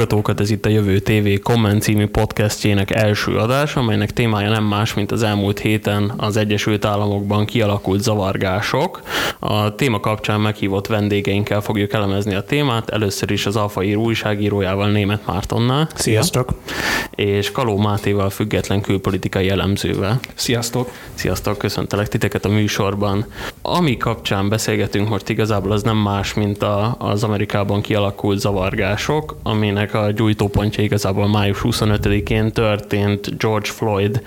hallgatókat, ez itt a Jövő TV Komment című podcastjének első adása, amelynek témája nem más, mint az elmúlt héten az Egyesült Államokban kialakult zavargások. A téma kapcsán meghívott vendégeinkkel fogjuk elemezni a témát, először is az Alfahír újságírójával, Németh Mártonnal. Sziasztok! És Kaló Mátéval, független külpolitikai elemzővel. Sziasztok! Sziasztok, köszöntelek titeket a műsorban. Ami kapcsán beszélgetünk most igazából, az nem más, mint az Amerikában kialakult zavargások, aminek a gyújtópontja igazából május 25-én történt George Floyd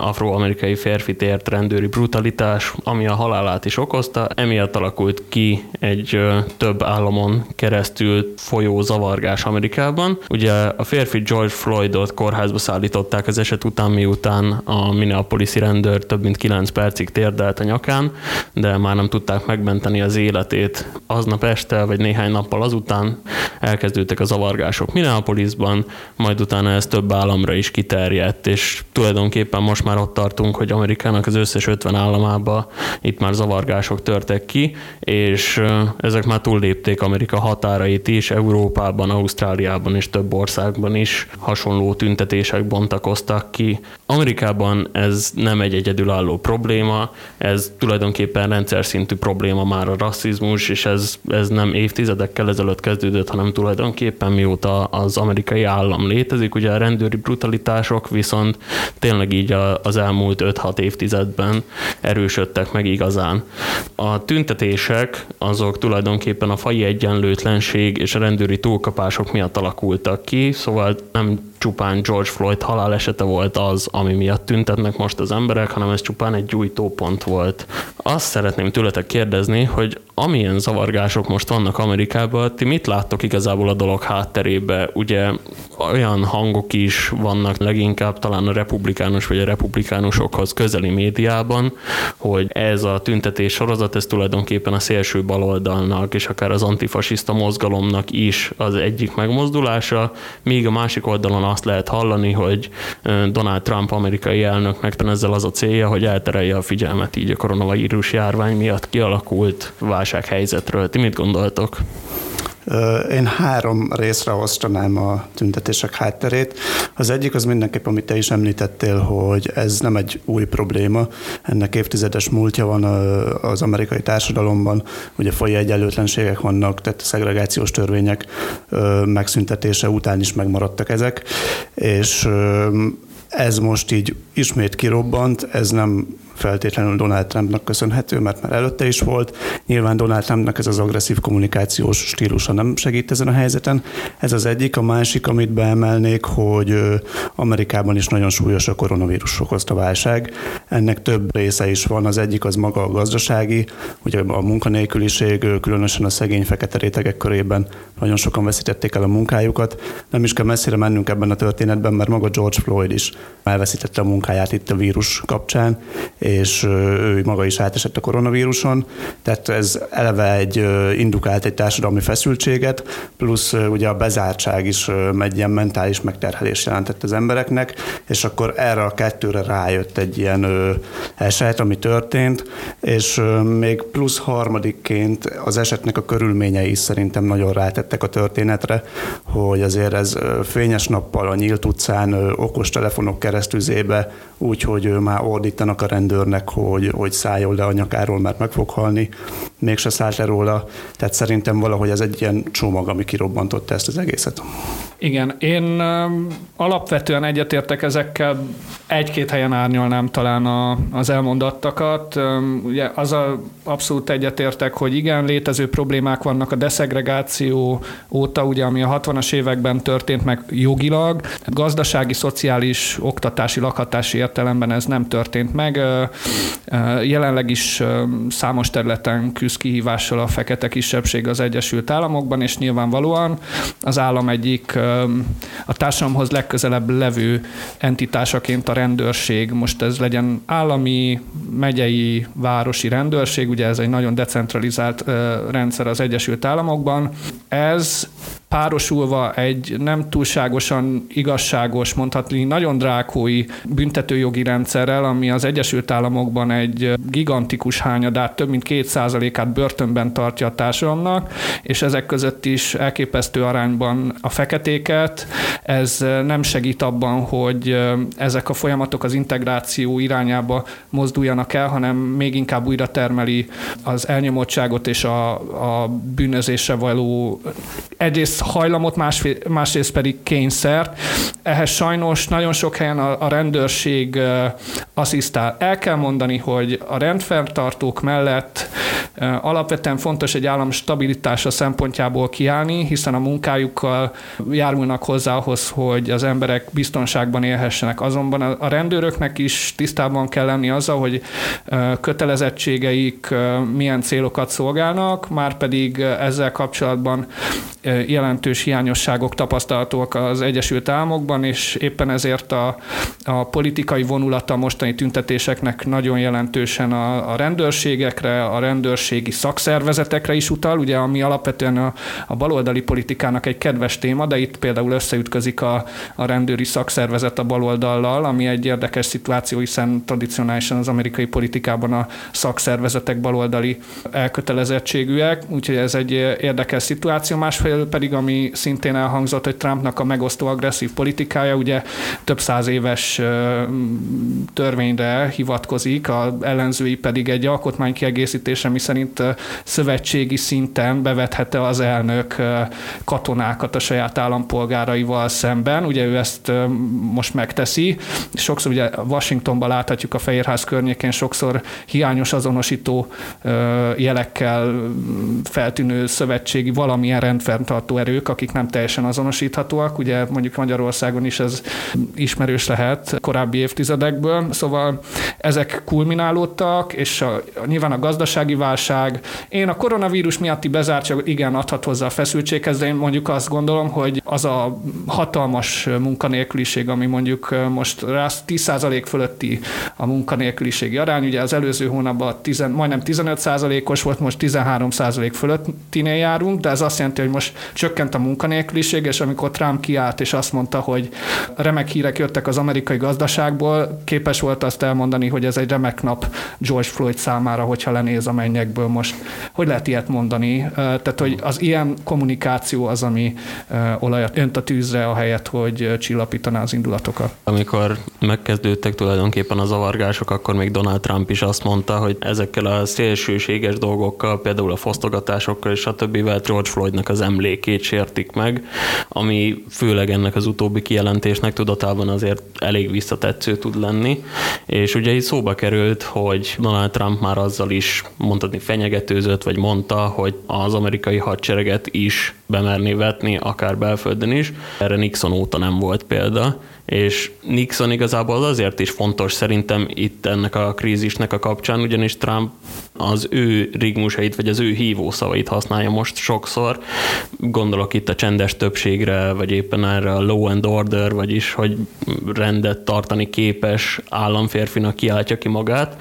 afroamerikai férfit ért rendőri brutalitás, ami a halálát is okozta. Emiatt alakult ki egy több államon keresztül folyó zavargás Amerikában. Ugye a férfi George Floydot kórházba szállították az eset után, miután a minneapolisi rendőr több mint 9 percig térdelt a nyakán, de már nem tudták megmenteni az életét. Aznap este, vagy néhány nappal azután elkezdődtek a zavargások Minneapolisban, majd utána ez több államra is kiterjedt, és tulajdonképpen most már ott tartunk, hogy Amerikának az összes 50 államában itt már zavargások törtek ki, és ezek már túllépték Amerika határait is, Európában, Ausztráliában és több országban is hasonló tüntetések bontakoztak ki. Amerikában ez nem egy egyedülálló probléma, ez tulajdonképpen rendszer szintű probléma már a rasszizmus, és ez nem évtizedekkel ezelőtt kezdődött, hanem tulajdonképpen mióta az amerikai állam létezik. Ugye a rendőri brutalitások viszont tényleg így az elmúlt 5-6 évtizedben erősödtek meg igazán. A tüntetések azok tulajdonképpen a faji egyenlőtlenség és a rendőri túlkapások miatt alakultak ki, szóval nem csupán George Floyd halálesete volt az, ami miatt tüntetnek most az emberek, hanem ez csupán egy gyújtópont volt. Azt szeretném tőletek kérdezni, hogy amilyen zavargások most vannak Amerikában, ti mit láttok igazából a dolog hátterébe? Ugye olyan hangok is vannak, leginkább talán a republikánus vagy a republikánusokhoz közeli médiában, hogy ez a tüntetés sorozat, ez tulajdonképpen a szélső baloldalnak és akár az antifasiszta mozgalomnak is az egyik megmozdulása, míg a másik oldalon azt lehet hallani, hogy Donald Trump amerikai elnöknek ezzel az a célja, hogy elterelje a figyelmet így a koronavírus járvány miatt kialakult válsághelyzetről. Ti mit gondoltok? Én 3 részre osztanám a tüntetések hátterét. Az egyik az mindenképp, amit te is említettél, hogy ez nem egy új probléma. Ennek évtizedes múltja van az amerikai társadalomban. Ugye faji egyenlőtlenségek vannak, tehát a szegregációs törvények megszüntetése után is megmaradtak ezek, és ez most így ismét kirobbant, ez nem feltétlenül Donald Trumpnak köszönhető, mert már előtte is volt. Nyilván Donald Trumpnak ez az agresszív kommunikációs stílusa nem segít ezen a helyzeten. Ez az egyik. A másik, amit beemelnék, hogy Amerikában is nagyon súlyos a koronavírus okozta válság. Ennek több része is van. Az egyik az maga a gazdasági, ugye a munkanélküliség, különösen a szegény fekete rétegek körében nagyon sokan veszítették el a munkájukat. Nem is kell messzire mennünk ebben a történetben, mert maga George Floyd is elveszítette a munkáját itt a vírus kapcsán, és ő maga is átesett a koronavíruson, tehát ez eleve indukált egy társadalmi feszültséget, plusz ugye a bezártság is egy ilyen mentális megterhelés jelentett az embereknek, és akkor erre a kettőre rájött egy ilyen eset, ami történt, és még plusz harmadikként az esetnek a körülményei is szerintem nagyon rátettek a történetre, hogy azért ez fényes nappal a nyílt utcán, okostelefonok keresztüzébe, úgyhogy már ordítanak a rendőrnek, hogy szálljon le a nyakáról, mert meg fog halni, mégse szállt le róla. Tehát szerintem valahogy ez egy ilyen csomag, ami kirobbantotta ezt az egészet. Igen, én alapvetően egyetértek ezekkel, 1-2 helyen árnyalnám talán az elmondattakat. Ugye azzal abszolút egyetértek, hogy igen, létező problémák vannak a deszegregáció óta, ugye, ami a 60-as években történt meg jogilag. Gazdasági, szociális, oktatási, lakhatási értelemben ez nem történt meg. Jelenleg is számos területen küzd kihívással a fekete kisebbség az Egyesült Államokban, és nyilvánvalóan az állam egyik a társadalomhoz legközelebb levő entitásaként a rendőrség. Most ez legyen állami, megyei, városi rendőrség, ugye ez egy nagyon decentralizált rendszer az Egyesült Államokban. Ez párosulva egy nem túlságosan igazságos, mondhatni nagyon drákói büntetőjogi rendszerrel, ami az Egyesült Államokban egy gigantikus hányadát, több mint 2%-át börtönben tartja a társadalomnak, és ezek között is elképesztő arányban a feketéket. Ez nem segít abban, hogy ezek a folyamatok az integráció irányába mozduljanak el, hanem még inkább újra termeli az elnyomottságot és a bűnözésre való egyrészt hajlamot, másrészt pedig kényszert. Ehhez sajnos nagyon sok helyen a rendőrség asszisztál. El kell mondani, hogy a rendfenntartók mellett alapvetően fontos egy állam stabilitása szempontjából kiállni, hiszen a munkájukkal járulnak hozzá ahhoz, hogy az emberek biztonságban élhessenek. Azonban a rendőröknek is tisztában kell lenni azzal, hogy kötelezettségeik milyen célokat szolgálnak, márpedig ezzel kapcsolatban jelentős hiányosságok tapasztalhatóak az Egyesült Államokban, és éppen ezért a politikai vonulata mostani tüntetéseknek nagyon jelentősen a rendőrségekre, a rendőrségi szakszervezetekre is utal, ugye, ami alapvetően a baloldali politikának egy kedves téma, de itt például összeütközik a rendőri szakszervezet a baloldallal, ami egy érdekes szituáció, hiszen tradicionálisan az amerikai politikában a szakszervezetek baloldali elkötelezettségűek, úgyhogy ez egy érdekes szituáció. Másfél pedig, ami szintén elhangzott, hogy Trumpnak a megosztó agresszív politikája, ugye több száz éves törvényre hivatkozik, a ellenzői pedig egy alkotmánykiegészítésre, miszerint szövetségi szinten bevethette az elnök katonákat a saját állampolgáraival szemben. Ugye ő ezt most megteszi. Sokszor ugye Washingtonban láthatjuk a Fehérház környékén sokszor hiányos azonosító jelekkel feltűnő szövetségi valamilyen rendfenntartó erők, akik nem teljesen azonosíthatóak. Ugye mondjuk Magyarországon is ez ismerős lehet korábbi évtizedekből. Szóval ezek kulminálódtak, és nyilván a gazdasági válság. Én a koronavírus miatti bezártság igen adhat hozzá a feszültséghez, de én mondjuk azt gondolom, hogy az a hatalmas munkanélküliség, ami mondjuk most rá 10% fölötti a munkanélküliségi arány. Ugye az előző hónapban majdnem 15%-os volt, most 13% fölöttinél járunk, de ez azt jelenti, hogy most csökkent a munkanélküliség, és amikor Trump kiállt és azt mondta, hogy remek hírek jöttek az amerikai gazdaságból, képes volt azt elmondani, hogy ez egy remek nap George Floyd számára, hogyha lenéz a mennyekből most. Hogy lehet ilyet mondani? Tehát, hogy az ilyen kommunikáció az, ami olajat önt a tűzre, ahelyett, hogy csillapítaná az indulatokat. Amikor megkezdődtek tulajdonképpen a zavargások, akkor még Donald Trump is azt mondta, hogy ezekkel a szélsőséges dolgokkal, például a fosztogatásokkal és stb. George Floydnak az emlékét sértik meg, ami főleg ennek az utóbbi kijelentésnek tudatában azért elég visszatetsző tud lenni. És ugye itt szóba került, hogy Donald Trump már azzal is mondhatni fenyegetőzött, vagy mondta, hogy az amerikai hadsereget is bemerné vetni, akár belföldön is. Erre Nixon óta nem volt példa. És Nixon igazából az azért is fontos szerintem itt ennek a krízisnek a kapcsán, ugyanis Trump az ő rigmusait, vagy az ő hívószavait használja most sokszor. Gondolok itt a csendes többségre, vagy éppen erre a law and order, vagyis hogy rendet tartani képes államférfinak kiáltja ki magát.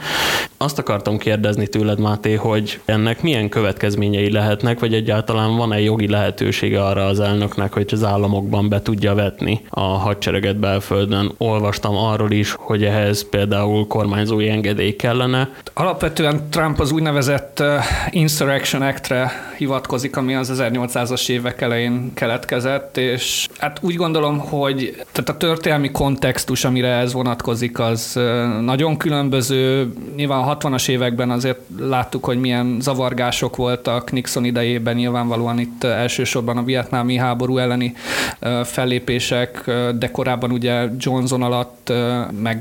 Azt akartam kérdezni tőled, Máté, hogy ennek milyen következményei lehetnek, vagy egyáltalán van-e jogi lehetősége arra az elnöknek, hogy az államokban be tudja vetni a hadsereget belföldön. Olvastam arról is, hogy ehhez például kormányzói engedély kellene. Alapvetően Trump az úgynevezett Insurrection Act-re hivatkozik, ami az 1800-as évek elején keletkezett, és hát úgy gondolom, hogy tehát a történelmi kontextus, amire ez vonatkozik, az nagyon különböző. Nyilván a 60-as években azért láttuk, hogy milyen zavargások voltak Nixon idejében, nyilvánvalóan itt elsősorban a vietnámi háború elleni fellépések, de korábban ugye Johnson alatt,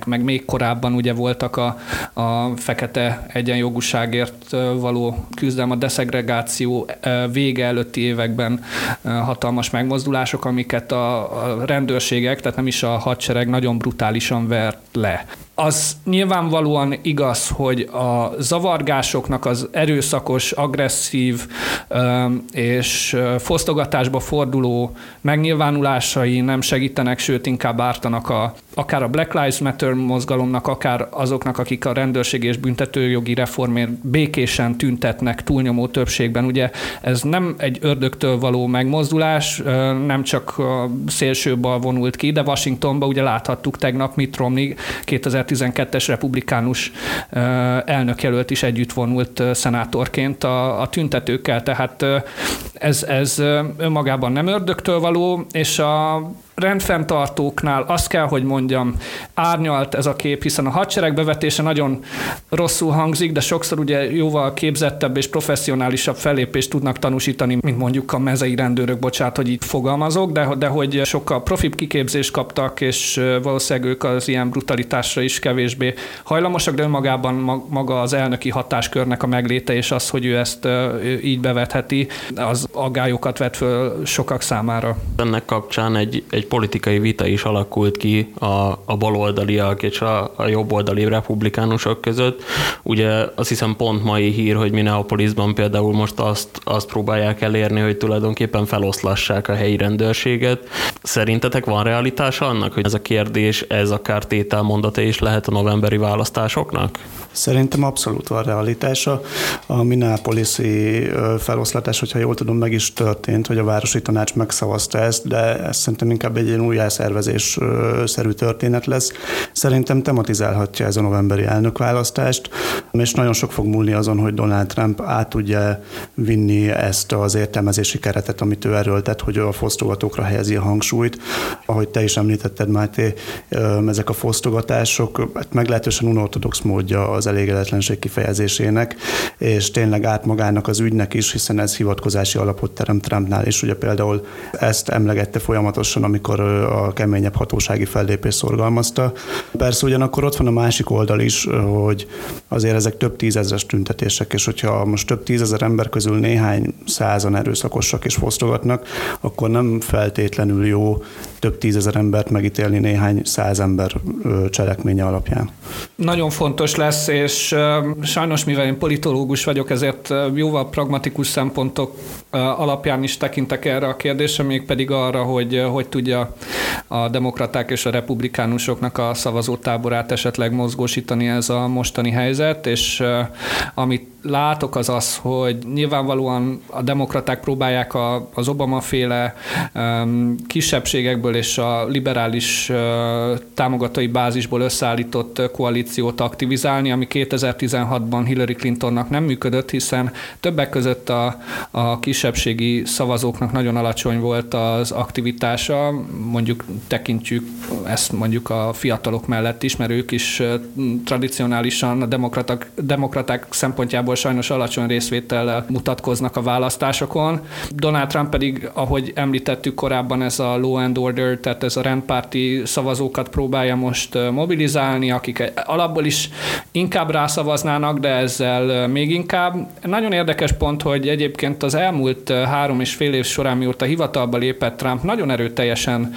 meg még korábban ugye voltak a fekete egyenjogúságért való küzdelem, a deszegregáció vége előtti években hatalmas megmozdulások, amiket a rendőrségek, tehát nem is a hadsereg nagyon brutálisan vert le. Az nyilvánvalóan igaz, hogy a zavargásoknak az erőszakos, agresszív és fosztogatásba forduló megnyilvánulásai nem segítenek, sőt inkább ártanak akár a Black Lives Matter mozgalomnak, akár azoknak, akik a rendőrség és büntetőjogi reformért békésen tüntetnek túlnyomó többségben. Ugye ez nem egy ördögtől való megmozdulás, nem csak a szélső bal vonult ki, de Washingtonban ugye láthattuk tegnap Mitt Romney 2012-es republikánus elnökjelölt is együtt vonult szenátorként a tüntetőkkel, tehát ez önmagában nem ördögtől való, és a rendfenntartóknál azt kell, hogy mondjam, árnyalt ez a kép, hiszen a hadsereg bevetése nagyon rosszul hangzik, de sokszor ugye jóval képzettebb és professzionálisabb fellépést tudnak tanúsítani, mint mondjuk a mezei rendőrök, bocsánat, hogy így fogalmazok, de hogy sokkal profibb kiképzést kaptak, és valószínűleg ők az ilyen brutalitásra is kevésbé hajlamosak, de önmagában maga az elnöki hatáskörnek a megléte, és az, hogy ő ezt így bevetheti, az aggályokat vet föl sokak számára. Ennek kapcsán egy politikai vita is alakult ki a baloldaliak és a jobboldali republikánusok között. Ugye azt hiszem pont mai hír, hogy Minneapolisban például most azt próbálják elérni, hogy tulajdonképpen feloszlassák a helyi rendőrséget. Szerintetek van realitása annak, hogy ez a kérdés, ez akár tételmondata is lehet a novemberi választásoknak? Szerintem abszolút van realitása. A minneapolisi feloszlatás, hogyha jól tudom, meg is történt, hogy a városi tanács megszavazta ezt, de ez szerintem inkább egy ilyen újjászervezésszerű történet lesz. Szerintem tematizálhatja ez a novemberi elnökválasztást, és nagyon sok fog múlni azon, hogy Donald Trump át tudja vinni ezt az értelmezési keretet, amit ő erőltet, hogy a fosztogatókra helyezi a hangsúlyt. Ahogy te is említetted, Máté, ezek a fosztogatások meglehetősen unorthodox módja az elégedetlenség kifejezésének, és tényleg át magának az ügynek is, hiszen ez hivatkozási alapot terem Trumpnál is. Ugye például ezt emlegette folyamatosan, amikor a keményebb hatósági fellépést szorgalmazta. Persze ugyanakkor ott van a másik oldal is, hogy azért ezek több tízezres tüntetések, és hogyha most több tízezer ember közül néhány százan erőszakosak és fosztogatnak, akkor nem feltétlenül jó több tízezer embert megítélni néhány száz ember cselekménye alapján. Nagyon fontos lesz, és sajnos mivel én politológus vagyok, ezért jóval pragmatikus szempontok alapján is tekintek erre a kérdésre, mégpedig arra, hogy tudja a demokraták és a republikánusoknak a szavazótáborát esetleg mozgósítani ez a mostani helyzet, és amit látok az az, hogy nyilvánvalóan a demokraták próbálják az Obama-féle kisebbségekből és a liberális támogatói bázisból összeállított koalíciót aktivizálni, ami 2016-ban Hillary Clintonnak nem működött, hiszen többek között a kisebbségi szavazóknak nagyon alacsony volt az aktivitása, mondjuk tekintjük ezt mondjuk a fiatalok mellett is, mert ők is tradicionálisan a demokraták szempontjából sajnos alacsony részvétellel mutatkoznak a választásokon. Donald Trump pedig, ahogy említettük korábban, ez a law and order, tehát ez a rendpárti szavazókat próbálja most mobilizálni, akik alapból is inkább rászavaznának, de ezzel még inkább. Nagyon érdekes pont, hogy egyébként az elmúlt 3,5 év során, mióta hivatalba lépett Trump, nagyon erőteljesen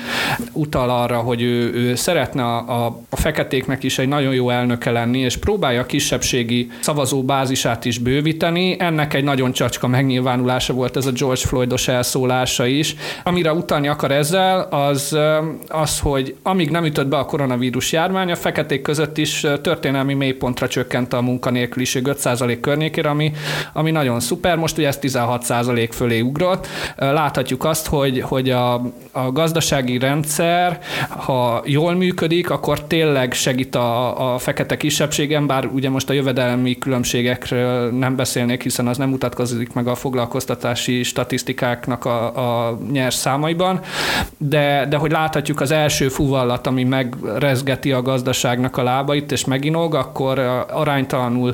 utal arra, hogy ő szeretne a feketéknek is egy nagyon jó elnöke lenni, és próbálja a kisebbségi szavazóbázisát is bővíteni. Ennek egy nagyon csacska megnyilvánulása volt ez a George Floydos elszólása is. Amire utalni akar ezzel, az, hogy amíg nem ütött be a koronavírus járvány, a feketék között is történelmi mélypontra csökkent a munkanélküliség 5% környékére, ami nagyon szuper. Most ugye ez 16% fölé ugrott. Láthatjuk azt, hogy a gazdasági rendszer, ha jól működik, akkor tényleg segít a fekete kisebbségen, bár ugye most a jövedelmi különbségekről nem beszélnék, hiszen az nem mutatkozik meg a foglalkoztatási statisztikáknak a nyers számaiban, de hogy láthatjuk az első fuvallat, ami megrezgeti a gazdaságnak a lábait és meginog, akkor aránytalanul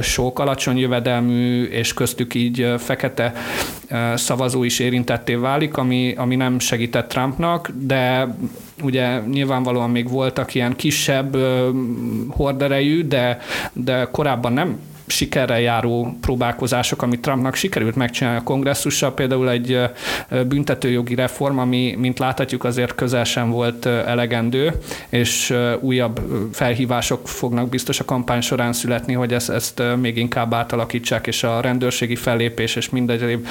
sok alacsony jövedelmű és köztük így fekete szavazó is érintetté válik, ami nem segített Trumpnak, de ugye nyilvánvalóan még voltak ilyen kisebb horderejű, de korábban nem sikerrel járó próbálkozások, amit Trumpnak sikerült megcsinálni a kongresszussal, például egy büntetőjogi reform, ami, mint láthatjuk, azért közel sem volt elegendő, és újabb felhívások fognak biztos a kampány során születni, hogy ezt még inkább átalakítsák, és a rendőrségi fellépés és mindegyéb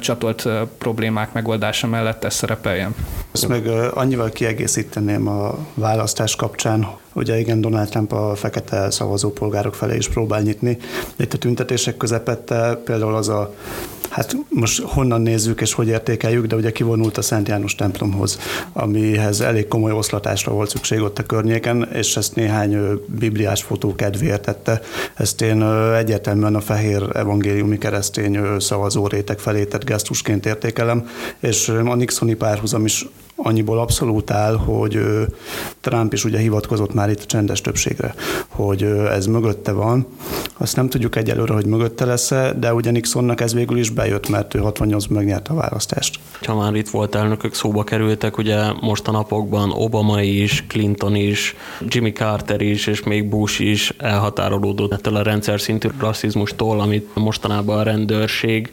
csatolt problémák megoldása mellett ez szerepeljen. Ezt meg annyival kiegészíteném a választás kapcsán, ugye igen, Donald Trump a fekete szavazópolgárok felé is próbál nyitni. Itt a tüntetések közepette például az a, hát most honnan nézzük és hogy értékeljük, de ugye kivonult a Szent János templomhoz, amihez elég komoly oszlatásra volt szükség ott a környéken, és ezt néhány bibliás fotó kedvéért tette. Ezt én egyértelműen a fehér evangéliumi keresztény szavazó réteg felé tett gesztusként értékelem, és a Nixoni párhuzam is annyiból abszolút áll, hogy Trump is ugye hivatkozott már itt a csendes többségre, hogy ez mögötte van. Azt nem tudjuk egyelőre, hogy mögötte lesz-e, de ugye Nixonnak ez végül is bejött, mert ő 68-ban megnyerte a választást. Ha már itt volt elnökök szóba kerültek, ugye most a napokban Obama is, Clinton is, Jimmy Carter is, és még Bush is elhatárolódott ettől a rendszer szintű rasszizmustól, amit mostanában a rendőrség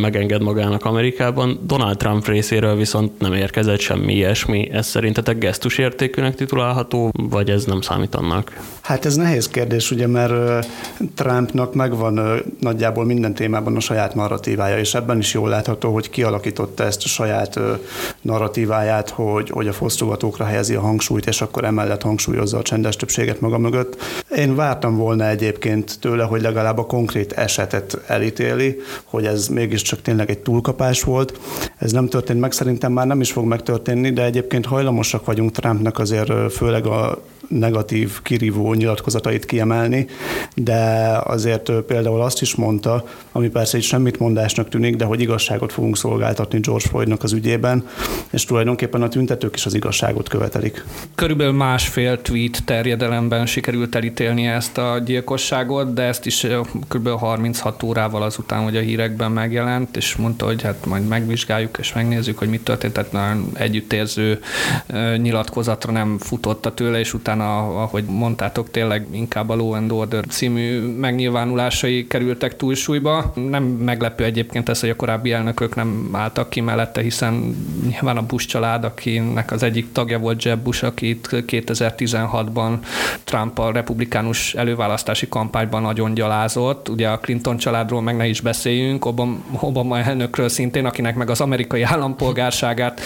megenged magának Amerikában. Donald Trump részéről viszont nem érkezett semmi ilyesmi. Ez szerintetek gesztusértékűnek titulálható, vagy ez nem számít annak? Hát ez nehéz kérdés, ugye, mert Trumpnak megvan nagyjából minden témában a saját narratívája, és ebben is jól látható, hogy kialakította ezt a saját narratíváját, hogy a fosztogatókra helyezi a hangsúlyt, és akkor emellett hangsúlyozza a csendes többséget maga mögött. Én vártam volna egyébként tőle, hogy legalább a konkrét esetet elítéli, hogy ez mégiscsak tényleg egy túlkapás volt. Ez nem történt meg, szerintem már nem is fog megtörténni, de egyébként hajlamosak vagyunk Trumpnak azért főleg a negatív, kirívó nyilatkozatait kiemelni, de azért például azt is mondta, ami persze egy semmit mondásnak tűnik, de hogy igazságot fogunk szolgáltatni George Floydnak az ügyében, és tulajdonképpen a tüntetők is az igazságot követelik. Körülbelül 1,5 tweet terjedelemben sikerült elítélni ezt a gyilkosságot, de ezt is körülbelül 36 órával azután, hogy a hírekben megjelent, és mondta, hogy hát majd megvizsgáljuk és megnézzük, hogy mit történt, tehát nagyon együttérző nyilatkozatra nem futotta tőle, és utána ahogy mondtátok, tényleg inkább a Law and Order című megnyilvánulásai kerültek túlsúlyba. Nem meglepő egyébként ez, hogy a korábbi elnökök nem álltak ki mellette, hiszen nyilván a Bush család, akinek az egyik tagja volt Jeb Bush, akit 2016-ban Trump a republikánus előválasztási kampányban nagyon gyalázott. Ugye a Clinton családról meg ne is beszéljünk, Obama elnökről szintén, akinek meg az amerikai állampolgárságát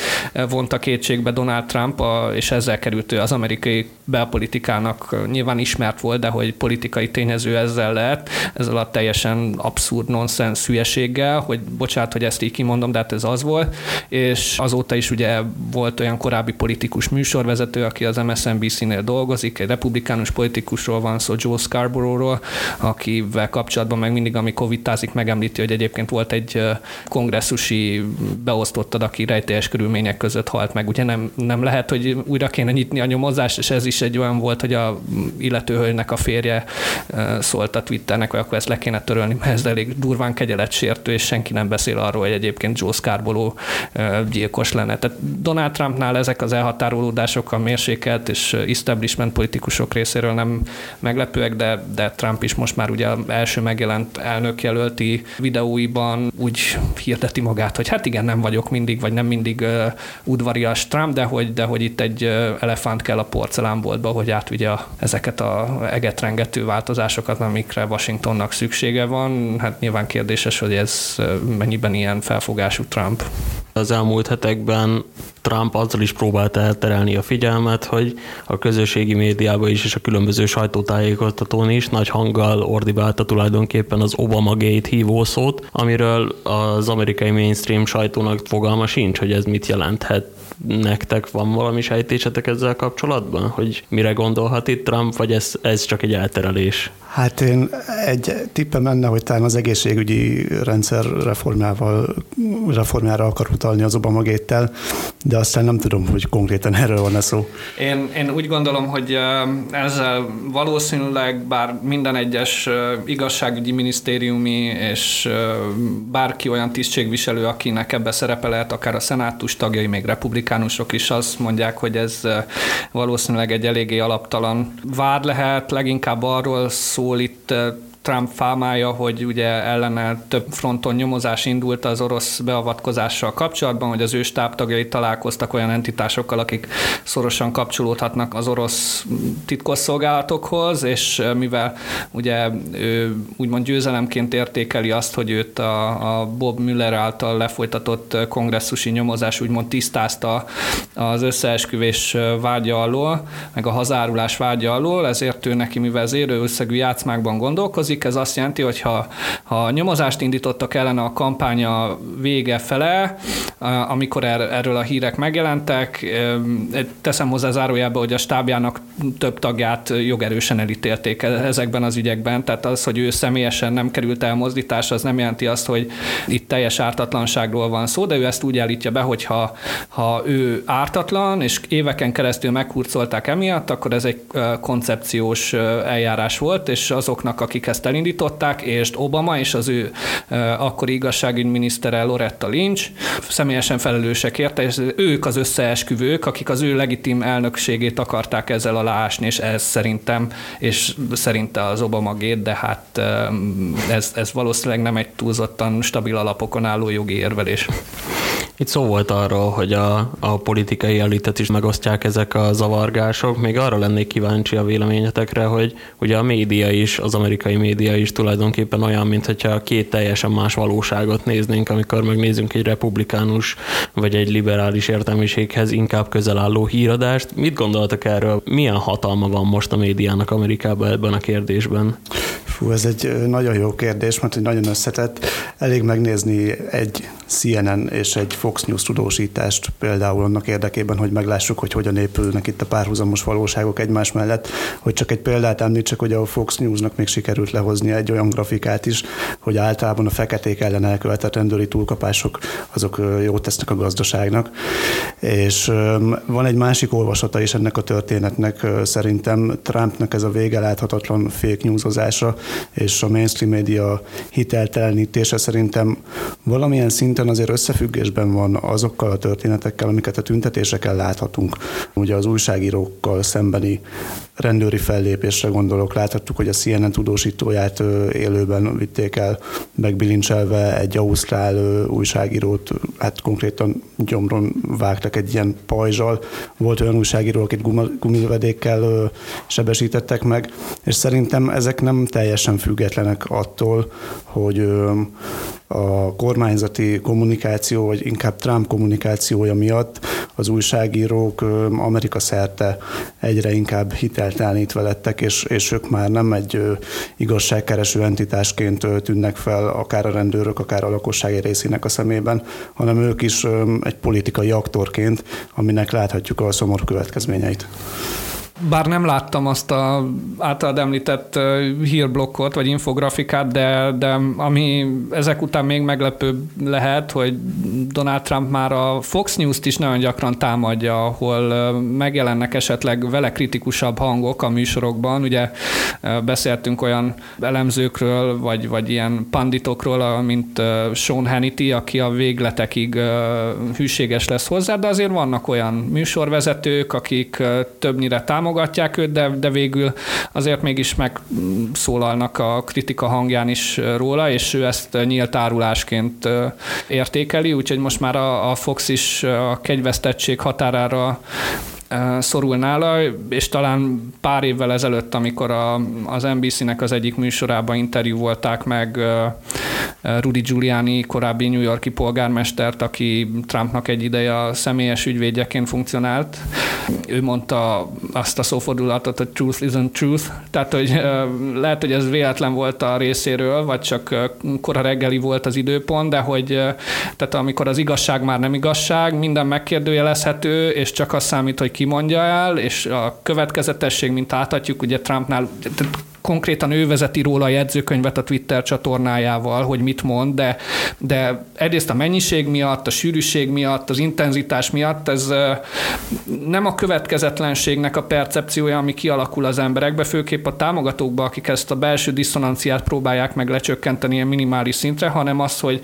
vonta kétségbe Donald Trump, és ezzel került ő az amerikai belpolitikának, nyilván ismert volt, de hogy politikai tényező ezzel lett, ez alatt teljesen abszurd nonsens hülyeséggel, hogy bocsánat, hogy ezt így kimondom, de hát ez az volt, és azóta is ugye volt olyan korábbi politikus műsorvezető, aki az MSNBC-nél dolgozik, egy republikánus politikusról van szó, Joe Scarborough-ról, akivel kapcsolatban meg mindig, amikor vitázik, megemlíti, hogy egyébként volt egy kongresszusi beosztottad, aki rejtélyes körülmények között halt meg, ugye nem lehet, hogy újra kéne nyitni a nyomozást, és ez is egy olyan volt, hogy a illetőhölgynek a férje szólt a Twitternek, hogy akkor ezt le kéne törölni, mert ez elég durván kegyeletsértő, és senki nem beszél arról, hogy egyébként Joe Scarborough gyilkos lenne. Tehát Donald Trumpnál ezek az elhatárolódások a mérsékelt és establishment politikusok részéről nem meglepőek, de Trump is most már ugye első megjelent elnökjelölti videóiban úgy hirdeti magát, hogy hát igen, nem vagyok mindig, vagy nem mindig udvarias Trump, de hogy itt egy elefánt kell a porcelánboltba, hogy átvigye ezeket az egetrengető változásokat, amikre Washingtonnak szüksége van. Hát nyilván kérdéses, hogy ez mennyiben ilyen felfogású Trump. Az elmúlt hetekben Trump azzal is próbálta elterelni a figyelmet, hogy a közösségi médiában is és a különböző sajtótájékoztatón is nagy hanggal ordibálta tulajdonképpen az Obamagate hívószót, amiről az amerikai mainstream sajtónak fogalma sincs, hogy ez mit jelenthet. Nektek van valami sejtésetek ezzel kapcsolatban, hogy mire gondolhat itt Trump, vagy ez csak egy elterelés? Hát én egy tippem lenne, hogy talán az egészségügyi rendszer reformjára akar utalni az Obamagate-tel, de aztán nem tudom, hogy konkrétan erről van-e szó. Én úgy gondolom, hogy ezzel valószínűleg, bár minden egyes igazságügyi minisztériumi és bárki olyan tisztségviselő, akinek ebbe szerepe lehet, akár a szenátus tagjai, még republikánusok is azt mondják, hogy ez valószínűleg egy eléggé alaptalan vád lehet, leginkább arról szól itt Trump fámálja, hogy ugye ellene több fronton nyomozás indult az orosz beavatkozással kapcsolatban, hogy az ő stábtagjai találkoztak olyan entitásokkal, akik szorosan kapcsolódhatnak az orosz titkosszolgálatokhoz, és mivel ugye ő úgymond győzelemként értékeli azt, hogy őt a Bob Müller által lefolytatott kongresszusi nyomozás úgymond tisztázta az összeesküvés vágya alól, meg a hazárulás vágya alól, ezért ő neki, mivel az érő összegű játszmákban gondolkozik, ez azt jelenti, hogy ha nyomozást indítottak ellene a kampánya vége fele, amikor erről a hírek megjelentek, teszem hozzá zárójelbe, hogy a stábjának több tagját jogerősen elítélték ezekben az ügyekben, tehát az, hogy ő személyesen nem került elmozdításra, az nem jelenti azt, hogy itt teljes ártatlanságról van szó, de ő ezt úgy állítja be, hogy ha ő ártatlan, és éveken keresztül meghurcolták emiatt, akkor ez egy koncepciós eljárás volt, és azoknak, akik ezt elindították, és Obama és az ő akkori igazságügyminisztere Loretta Lynch személyesen felelősek érte, és ők az összeesküvők, akik az ő legitim elnökségét akarták ezzel aláásni, és ez szerintem, és szerinte az Obama-gét, de hát ez valószínűleg nem egy túlzottan stabil alapokon álló jogi érvelés. Itt szó volt arról, hogy a politikai elitet is megosztják ezek a zavargások. Még arra lennék kíváncsi a véleményetekre, hogy ugye a média is, az amerikai média is tulajdonképpen olyan, mintha két teljesen más valóságot néznénk, amikor megnézünk egy republikánus vagy egy liberális értelmiséghez inkább közel álló híradást. Mit gondoltak erről? Milyen hatalma van most a médiának Amerikában ebben a kérdésben? Fú, ez egy nagyon jó kérdés, mert nagyon összetett. Elég megnézni egy CNN és egy Fox News tudósítást például annak érdekében, hogy meglássuk, hogy hogyan épülnek itt a párhuzamos valóságok egymás mellett, hogy csak egy példát említsek, hogy a Fox Newsnak még sikerült lehozni egy olyan grafikát is, hogy általában a feketék ellen elkövetett rendőri túlkapások azok jót tesznek a gazdaságnak. És van egy másik olvasata is ennek a történetnek, szerintem Trumpnak ez a vége láthatatlan fake newsozása és a mainstream média hiteltelenítése szerintem valamilyen szinten azért összefüggésben van azokkal a történetekkel, amiket a tüntetéseken láthatunk. Ugye az újságírókkal szembeni rendőri fellépésre gondolok. Láthattuk, hogy a CNN tudósítóját élőben vitték el, megbilincselve egy ausztrál újságírót, hát konkrétan gyomron vágtak egy ilyen pajzsal. Volt olyan újságíró, akit gumivedékkel sebesítettek meg, és szerintem ezek nem teljesen függetlenek attól, hogy a kormányzati kommunikáció, vagy inkább Trump kommunikációja miatt az újságírók Amerika szerte egyre inkább hiteltelenítve lettek, és ők már nem egy igazságkereső entitásként tűnnek fel, akár a rendőrök, akár a lakosság részének a szemében, hanem ők is egy politikai aktorként, aminek láthatjuk a szomorú következményeit. Bár nem láttam azt az általad említett hírblokkot, vagy infografikát, de ami ezek után még meglepőbb lehet, hogy Donald Trump már a Fox News-t is nagyon gyakran támadja, ahol megjelennek esetleg vele kritikusabb hangok a műsorokban. Ugye beszéltünk olyan elemzőkről, vagy ilyen panditokról, mint Sean Hannity, aki a végletekig hűséges lesz hozzá, de azért vannak olyan műsorvezetők, akik többnyire támogatják őt, de végül azért mégis megszólalnak a kritika hangján is róla, és ő ezt nyílt árulásként értékeli, úgyhogy most már a Fox is a kegyvesztettség határára szorul nála, és talán pár évvel ezelőtt, amikor az NBC-nek az egyik műsorában interjúvolták meg Rudy Giuliani, korábbi New York-i polgármestert, aki Trumpnak egy ideje a személyes ügyvédjeként funkcionált. Ő mondta azt a szófordulatot, hogy truth isn't truth, tehát hogy lehet, hogy ez véletlen volt a részéről, vagy csak kora reggeli volt az időpont, de hogy tehát amikor az igazság már nem igazság, minden megkérdőjelezhető, és csak az számít, hogy kimondja el, és a következetesség, mint láthatjuk, ugye Trumpnál konkrétan ő vezeti róla a jegyzőkönyvet a Twitter csatornájával, hogy mit mond, de egyrészt a mennyiség miatt, a sűrűség miatt, az intenzitás miatt ez nem a következetlenségnek a percepciója, ami kialakul az emberekbe, főképp a támogatókba, akik ezt a belső diszonanciát próbálják meg lecsökkenteni ilyen minimális szintre, hanem az, hogy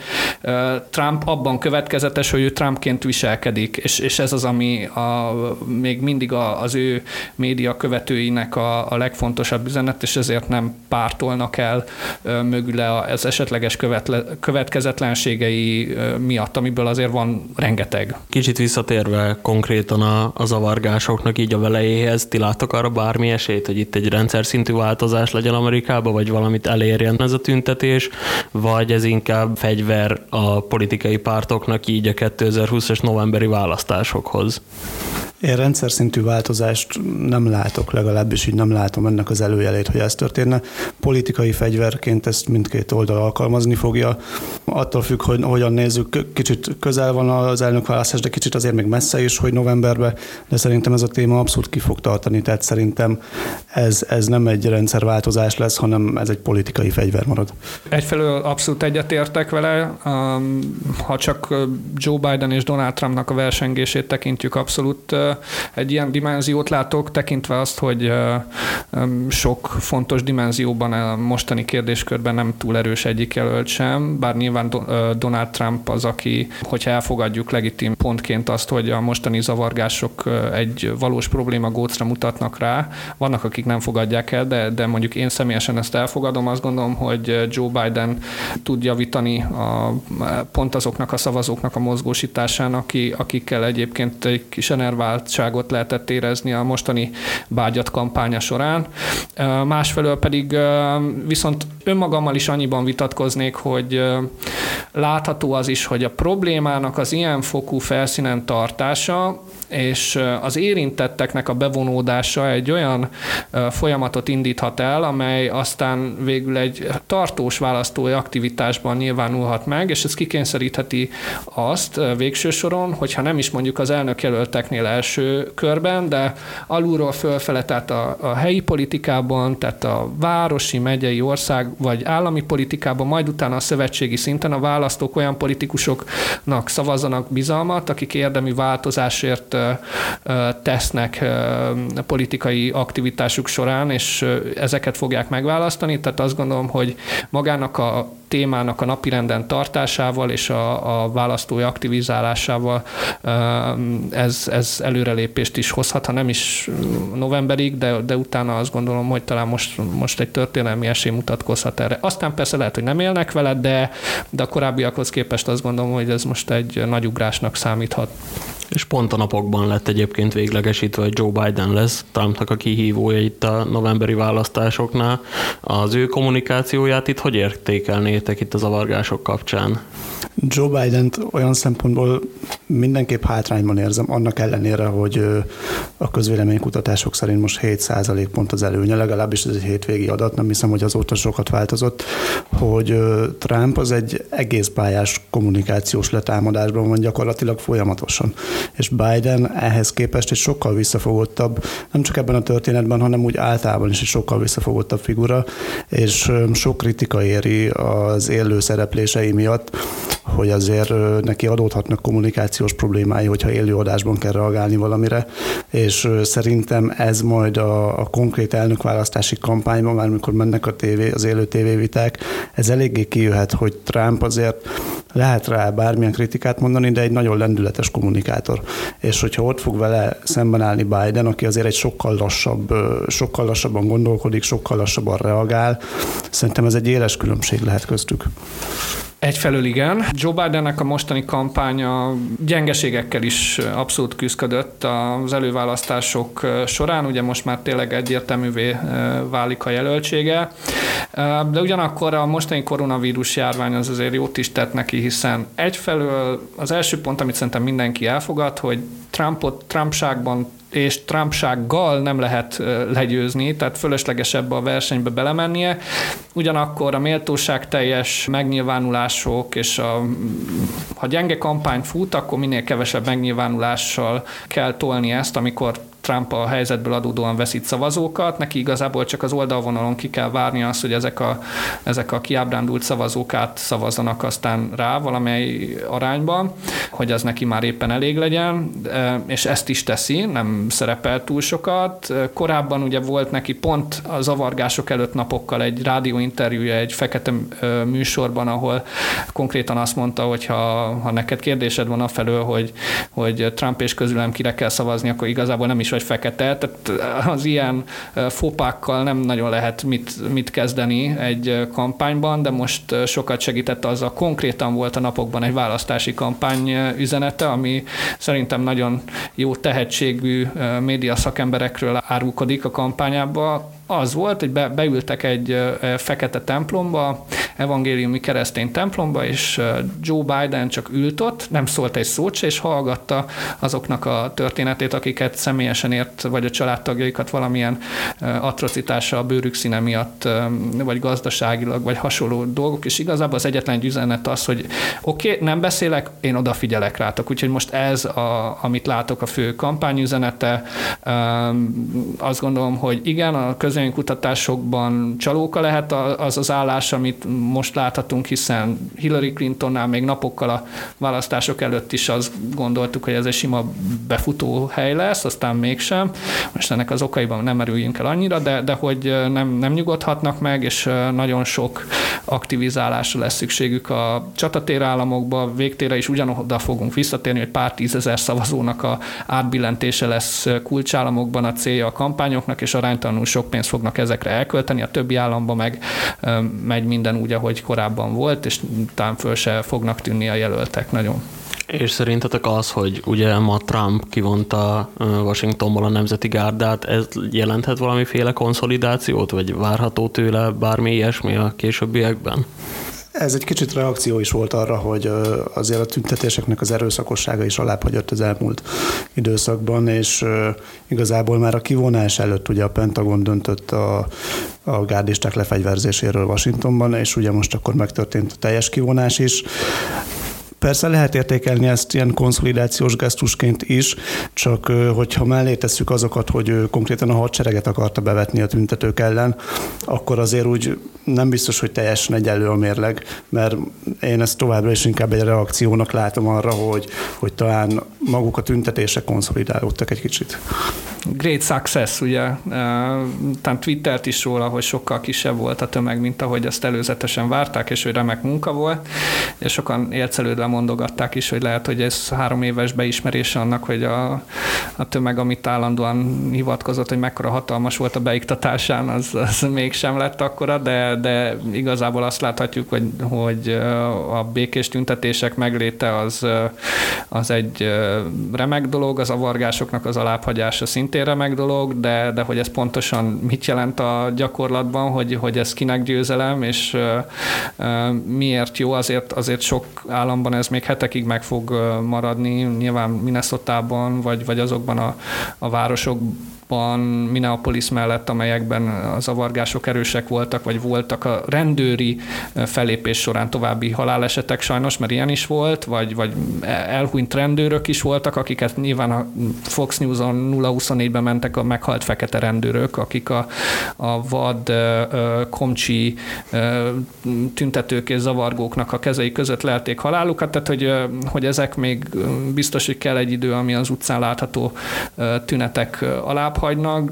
Trump abban következetes, hogy ő Trumpként viselkedik, és ez az, ami még mindig az ő média követőinek a legfontosabb üzenet, és ezért nem pártolnak el mögüle az esetleges következetlenségei miatt, amiből azért van rengeteg. Kicsit visszatérve konkrétan a zavargásoknak így a velejéhez, ti láttok arra bármi esélyt, hogy itt egy rendszer szintű változás legyen Amerikában, vagy valamit elérjen ez a tüntetés, vagy ez inkább fegyver a politikai pártoknak így a 2020-as novemberi választásokhoz? Én rendszer szintű változást nem látok, legalábbis így nem látom ennek az előjelét, hogy ez történne. Politikai fegyverként ezt mindkét oldal alkalmazni fogja. Attól függ, hogy hogyan nézzük, kicsit közel van az elnökválasztás, de kicsit azért még messze is, hogy novemberben, de szerintem ez a téma abszolút ki fog tartani, tehát szerintem ez nem egy rendszerváltozás lesz, hanem ez egy politikai fegyver marad. Egyfelől abszolút egyetértek vele, ha csak Joe Biden és Donald Trumpnak a versengését tekintjük, abszolút egy ilyen dimenziót látok, tekintve azt, hogy sok fontos dimenzióban a mostani kérdéskörben nem túl erős egyik jelölt sem, bár nyilván Donald Trump az, aki, hogyha elfogadjuk legitim pontként azt, hogy a mostani zavargások egy valós probléma gócra mutatnak rá, vannak, akik nem fogadják el, de mondjuk én személyesen ezt elfogadom, azt gondolom, hogy Joe Biden tud javítani pont azoknak a szavazóknak a mozgósításán, akikkel egyébként egy kis váltságot lehetett érezni a mostani vágyat kampánya során. Másfelől pedig viszont önmagammal is annyiban vitatkoznék, hogy látható az is, hogy a problémának az ilyen fokú felszínen tartása és az érintetteknek a bevonódása egy olyan folyamatot indíthat el, amely aztán végül egy tartós választói aktivitásban nyilvánulhat meg, és ez kikényszerítheti azt végső soron, hogyha nem is mondjuk az elnökjelölteknél első körben, de alulról fölfele, tehát a helyi politikában, tehát a városi, megyei, ország vagy állami politikában, majd utána a szövetségi szinten a választók olyan politikusoknak szavazzanak bizalmat, akik érdemi változásért tesznek politikai aktivitásuk során, és ezeket fogják megválasztani. Tehát azt gondolom, hogy magának a témának a napirenden tartásával és a választói aktivizálásával ez előrelépést is hozhat, ha nem is novemberig, de utána azt gondolom, hogy talán most egy történelmi esély mutatkozhat erre. Aztán persze lehet, hogy nem élnek vele, de a korábbiakhoz képest azt gondolom, hogy ez most egy nagy ugrásnak számíthat. És pont a napokban lett egyébként véglegesítve, hogy Joe Biden lesz Trumpnak a kihívója itt a novemberi választásoknál. Az ő kommunikációját itt hogy értékelnétek itt a zavargások kapcsán? Joe Bident olyan szempontból mindenképp hátrányban érzem, annak ellenére, hogy a közvéleménykutatások szerint most 7% pont az előnye, legalábbis ez egy hétvégi adat, nem hiszem, hogy azóta sokat változott, hogy Trump az egy egész pályás kommunikációs letámadásban van gyakorlatilag folyamatosan. És Biden ehhez képest egy sokkal visszafogottabb, nem csak ebben a történetben, hanem úgy általában is egy sokkal visszafogottabb figura, és sok kritika éri az élő szereplései miatt, hogy azért neki adódhatnak kommunikációs problémái, hogyha élő adásban kell reagálni valamire, és szerintem ez majd a konkrét elnökválasztási kampányban, már amikor mennek az élő tévéviták, ez eléggé kijöhet, hogy Trump azért lehet rá bármilyen kritikát mondani, de egy nagyon lendületes kommunikátor. És hogyha ott fog vele szemben állni Biden, aki azért egy sokkal lassabban gondolkodik, sokkal lassabban reagál, szerintem ez egy éles különbség lehet köztük. Egyfelől igen. Joe Bidennek a mostani kampánya gyengeségekkel is abszolút küszködött az előválasztások során, ugye most már tényleg egyértelművé válik a jelöltsége, de ugyanakkor a mostani koronavírus járvány az azért jót is tett neki, hiszen egyfelől az első pont, amit szerintem mindenki elfogad, hogy Trumpságban és Trumpsággal nem lehet legyőzni, tehát fölöslegesebb a versenybe belemennie. Ugyanakkor a méltóságteljes megnyilvánulások, és ha gyenge kampány fut, akkor minél kevesebb megnyilvánulással kell tolni ezt, amikor Trump a helyzetből adódóan veszít szavazókat, neki igazából csak az oldalvonalon ki kell várni azt, hogy ezek a kiábrándult szavazók szavazzanak aztán rá valamely arányban, hogy az neki már éppen elég legyen, és ezt is teszi, nem szerepel túl sokat. Korábban ugye volt neki pont a zavargások előtt napokkal egy rádióinterjúja egy fekete műsorban, ahol konkrétan azt mondta, hogy ha neked kérdésed van afelől, hogy Trump és közülem kire kell szavazni, akkor igazából nem is vagy fekete, tehát az ilyen fópákkal nem nagyon lehet mit kezdeni egy kampányban, de most sokat segített az a konkrétan volt a napokban egy választási kampány üzenete, ami szerintem nagyon jó tehetségű média szakemberekről árulkodik a kampányába. Az volt, hogy beültek egy fekete templomba, evangéliumi keresztény templomba, és Joe Biden csak ült ott, nem szólt egy szót se, és hallgatta azoknak a történetét, akiket személyesen ért, vagy a családtagjaikat valamilyen atrocitása a bőrük színe miatt, vagy gazdaságilag, vagy hasonló dolgok, és igazából az egyetlen üzenet az, hogy oké, nem beszélek, én odafigyelek rátok, úgyhogy most ez, amit látok a fő kampányüzenete, azt gondolom, hogy igen, a kutatásokban csalóka lehet az az állás, amit most láthatunk, hiszen Hillary Clintonnál még napokkal a választások előtt is azt gondoltuk, hogy ez egy sima befutó hely lesz, aztán mégsem. Most ennek az okaiban nem merüljünk el annyira, de hogy nem nyugodhatnak meg, és nagyon sok aktivizálásra lesz szükségük a csatatérállamokba, végtére is ugyanoda fogunk visszatérni, hogy pár tízezer szavazónak a átbillentése lesz kulcsállamokban a célja a kampányoknak, és aránytalanul sok pénzt fognak ezekre elkölteni, a többi államban meg megy minden úgy, ahogy korábban volt, és talán föl se fognak tűnni a jelöltek nagyon. És szerintetek az, hogy ugye ma Trump kivonta Washingtonból a nemzeti gárdát, ez jelenthet valamiféle konszolidációt, vagy várható tőle bármi ilyesmi a későbbiekben? Ez egy kicsit reakció is volt arra, hogy azért a tüntetéseknek az erőszakossága is alábbhagyott az elmúlt időszakban, és igazából már a kivonás előtt ugye a Pentagon döntött a gárdisták lefegyverzéséről Washingtonban, és ugye most akkor megtörtént a teljes kivonás is. Persze lehet értékelni ezt ilyen konszolidációs gesztusként is, csak hogyha mellé tesszük azokat, hogy konkrétan a hadsereget akarta bevetni a tüntetők ellen, akkor azért úgy nem biztos, hogy teljesen egyenlő a mérleg, mert én ezt továbbra is inkább egy reakciónak látom arra, hogy talán maguk a tüntetések konszolidálódtak egy kicsit. Great success, ugye? Tehát Twittert is róla, hogy sokkal kisebb volt a tömeg, mint ahogy azt előzetesen várták, és hogy remek munka volt, és sokan érzelődve mondogatták is, hogy lehet, hogy ez 3 éves beismerése annak, hogy a tömeg, amit állandóan hivatkozott, hogy mekkora hatalmas volt a beiktatásán, az mégsem lett akkora, de igazából azt láthatjuk, hogy a békés tüntetések megléte az egy remek dolog, az avargásoknak az alábbhagyása szintén remek dolog, de hogy ez pontosan mit jelent a gyakorlatban, hogy ez kinek győzelem, és miért jó, azért sok államban ez még hetekig meg fog maradni, nyilván Minnesotában, vagy azokban a városokban, Minneapolis mellett, amelyekben a zavargások erősek voltak, vagy voltak a rendőri fellépés során további halálesetek sajnos, mert ilyen is volt, vagy elhunyt rendőrök is voltak, akiket nyilván a Fox News-on 0-24-ben mentek a meghalt fekete rendőrök, akik a vad komcsi tüntetők és zavargóknak a kezei között lelték halálukat, tehát hogy ezek még biztos, hogy kell egy idő, ami az utcán látható tünetek alá hagynak,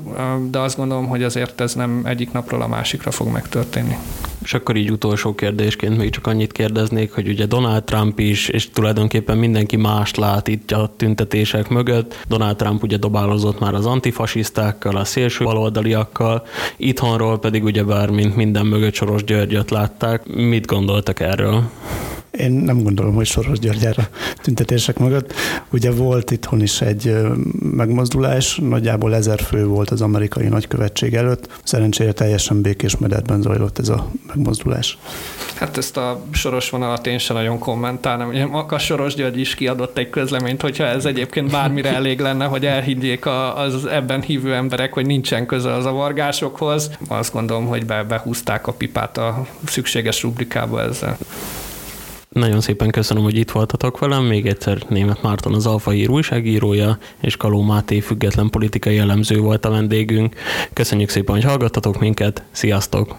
de azt gondolom, hogy azért ez nem egyik napról a másikra fog megtörténni. És akkor így utolsó kérdésként még csak annyit kérdeznék, hogy ugye Donald Trump is, és tulajdonképpen mindenki mást lát itt a tüntetések mögött. Donald Trump ugye dobálozott már az antifasisztákkal, a szélső baloldaliakkal, itthonról pedig ugyebár mint minden mögött Soros Györgyöt látták. Mit gondoltak erről? Én nem gondolom, hogy Soros György erre tüntetések mögött. Ugye volt itthon is egy megmozdulás, nagyjából 1000 fő volt az amerikai nagykövetség előtt. Szerencsére teljesen békés mederben zajlott ez a megmozdulás. Hát ezt a Soros vonalat én sem nagyon kommentálnám. Ugye maga Soros György is kiadott egy közleményt, hogyha ez egyébként bármire elég lenne, hogy elhiggyék az ebben hívő emberek, hogy nincsen köze az zavargásokhoz. Azt gondolom, hogy behúzták a pipát a szükséges rubrikába ezzel. Nagyon szépen köszönöm, hogy itt voltatok velem. Még egyszer Németh Márton, az Alfahír újságírója, és Kaló Máté független politikai elemző volt a vendégünk. Köszönjük szépen, hogy hallgattatok minket. Sziasztok!